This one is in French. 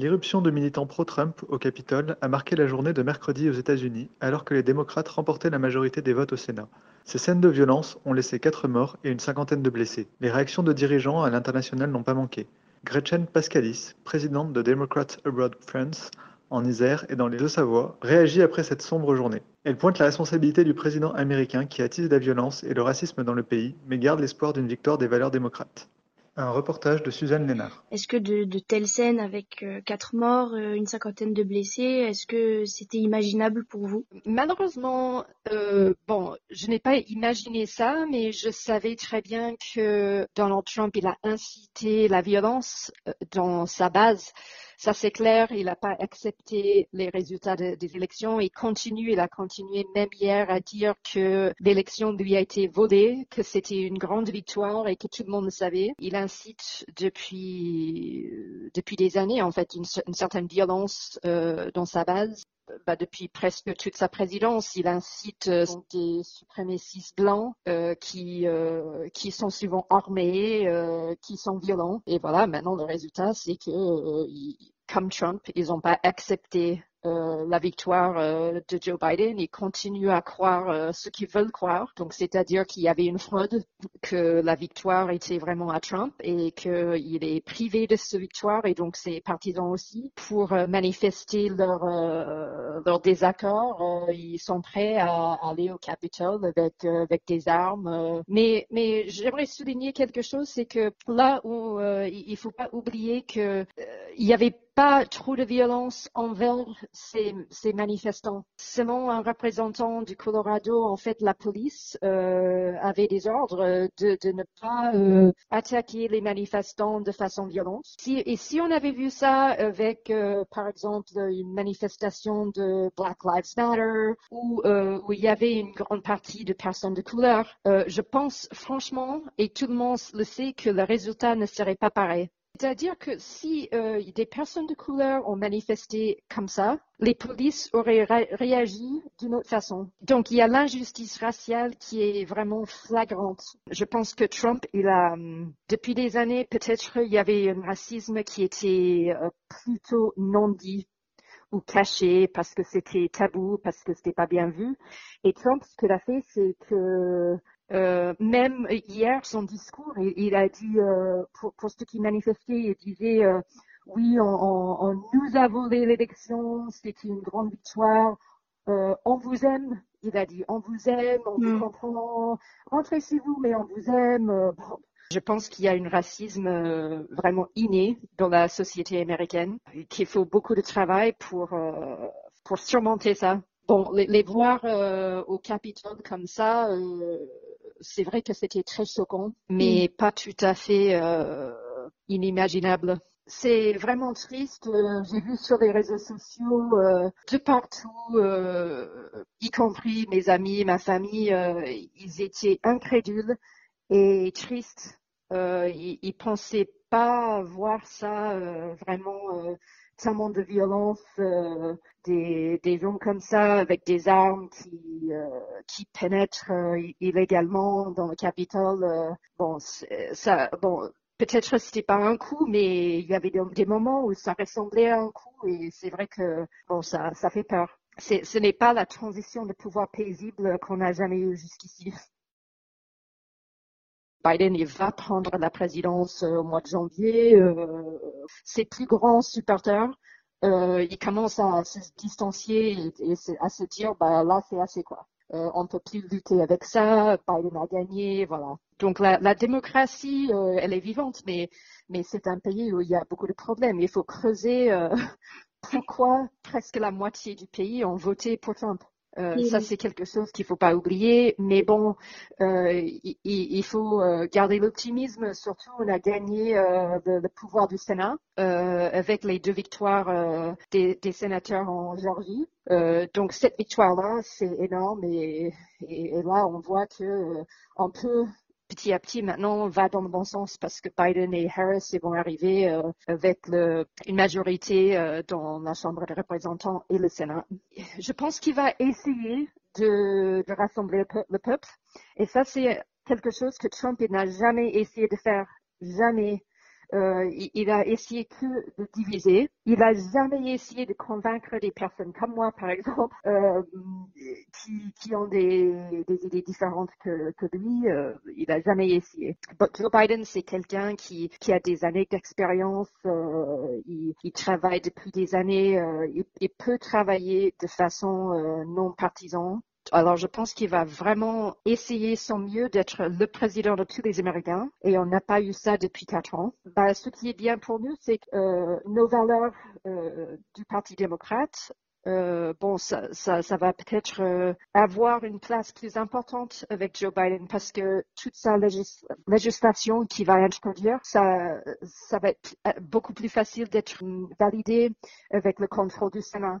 L'irruption de militants pro-Trump au Capitole a marqué la journée de mercredi aux États-Unis, alors que les démocrates remportaient la majorité des votes au Sénat. Ces scènes de violence ont laissé 4 morts et une cinquantaine de blessés. Les réactions de dirigeants à l'international n'ont pas manqué. Gretchen Pascalis, présidente de Democrats Abroad France, en Isère et dans les Deux-Savoie, réagit après cette sombre journée. Elle pointe la responsabilité du président américain qui attise la violence et le racisme dans le pays, mais garde l'espoir d'une victoire des valeurs démocrates. Un reportage de Suzanne Lénard. Est-ce que de telles scènes avec 4 morts, une cinquantaine de blessés, est-ce que c'était imaginable pour vous ? Malheureusement, je n'ai pas imaginé ça, mais je savais très bien que Donald Trump, il a incité la violence dans sa base. Ça, c'est clair, il n'a pas accepté les résultats des élections. Il a continué même hier à dire que l'élection lui a été volée, que c'était une grande victoire et que tout le monde le savait. Il incite depuis des années, en fait, une certaine violence dans sa base. Depuis presque toute sa présidence, il incite des suprémacistes blancs qui sont souvent armés, qui sont violents. Et voilà, maintenant le résultat, c'est que comme Trump, ils n'ont pas accepté la victoire de Joe Biden. Ils continuent à croire ce qu'ils veulent croire. Donc, c'est-à-dire qu'il y avait une fraude, que la victoire était vraiment à Trump et qu'il est privé de cette victoire, et donc ses partisans aussi. Pour manifester leur désaccord, ils sont prêts à aller au Capitole avec des armes. Mais j'aimerais souligner quelque chose, c'est que là où il ne faut pas oublier qu'il y avait pas trop de violence envers ces manifestants. Selon un représentant du Colorado, en fait, la police avait des ordres de ne pas attaquer les manifestants de façon violente. Si on avait vu ça avec, par exemple, une manifestation de Black Lives Matter où il y avait une grande partie de personnes de couleur, je pense franchement, et tout le monde le sait, que le résultat ne serait pas pareil. C'est-à-dire que si des personnes de couleur ont manifesté comme ça, les polices auraient réagi d'une autre façon. Donc, il y a l'injustice raciale qui est vraiment flagrante. Je pense que Trump, depuis des années, peut-être il y avait un racisme qui était plutôt non dit ou caché parce que c'était tabou, parce que c'était pas bien vu. Et Trump, ce qu'il a fait, c'est que... même hier, son discours, il a dit, pour ceux qui manifestaient, il disait oui, on nous a volé l'élection, c'était une grande victoire, on vous aime, il a dit, on vous aime, on vous comprend, rentrez chez vous, mais on vous aime. Je pense qu'il y a un racisme vraiment inné dans la société américaine, et qu'il faut beaucoup de travail pour surmonter ça. Bon, les voir au Capitole comme ça, c'est vrai que c'était très choquant, mais pas tout à fait inimaginable. C'est vraiment triste. J'ai vu sur les réseaux sociaux de partout, y compris mes amis, ma famille, ils étaient incrédules et tristes. Ils pensaient pas voir ça vraiment... tellement de violence, des gens comme ça avec des armes qui pénètrent illégalement dans le Capitole. Peut-être c'était pas un coup, mais il y avait des moments où ça ressemblait à un coup, et c'est vrai que ça fait peur. Ce n'est pas la transition de pouvoir paisible qu'on n'a jamais eu jusqu'ici. Biden, il va prendre la présidence au mois de janvier. Ses plus grands supporters, ils commencent à se distancier et à se dire, là, c'est assez quoi. On ne peut plus lutter avec ça, Biden a gagné, voilà. Donc la démocratie, elle est vivante, mais c'est un pays où il y a beaucoup de problèmes. Il faut creuser plus quoi, presque la moitié du pays ont voté pour Trump. Ça, c'est quelque chose qu'il ne faut pas oublier. Mais bon, il faut garder l'optimisme. Surtout, on a gagné le pouvoir du Sénat avec les 2 victoires des sénateurs en Georgie. Donc, cette victoire-là, c'est énorme. Et là, on voit qu'on peut... petit à petit, maintenant, on va dans le bon sens parce que Biden et Harris vont arriver avec une majorité dans la Chambre des représentants et le Sénat. Je pense qu'il va essayer de rassembler le peuple. Et ça, c'est quelque chose que Trump n'a jamais essayé de faire. Jamais. Il a essayé que de diviser. Il a jamais essayé de convaincre des personnes comme moi, par exemple, qui ont des idées différentes que lui. Il a jamais essayé. Joe Biden, c'est quelqu'un qui a des années d'expérience. Il travaille depuis des années. Il peut travailler de façon non partisane. Alors, je pense qu'il va vraiment essayer son mieux d'être le président de tous les Américains. Et on n'a pas eu ça depuis 4 ans. Bah, ce qui est bien pour nous, c'est que nos valeurs du Parti démocrate, ça va peut-être avoir une place plus importante avec Joe Biden parce que toute sa législation qu'il va introduire, ça va être beaucoup plus facile d'être validé avec le contrôle du Sénat.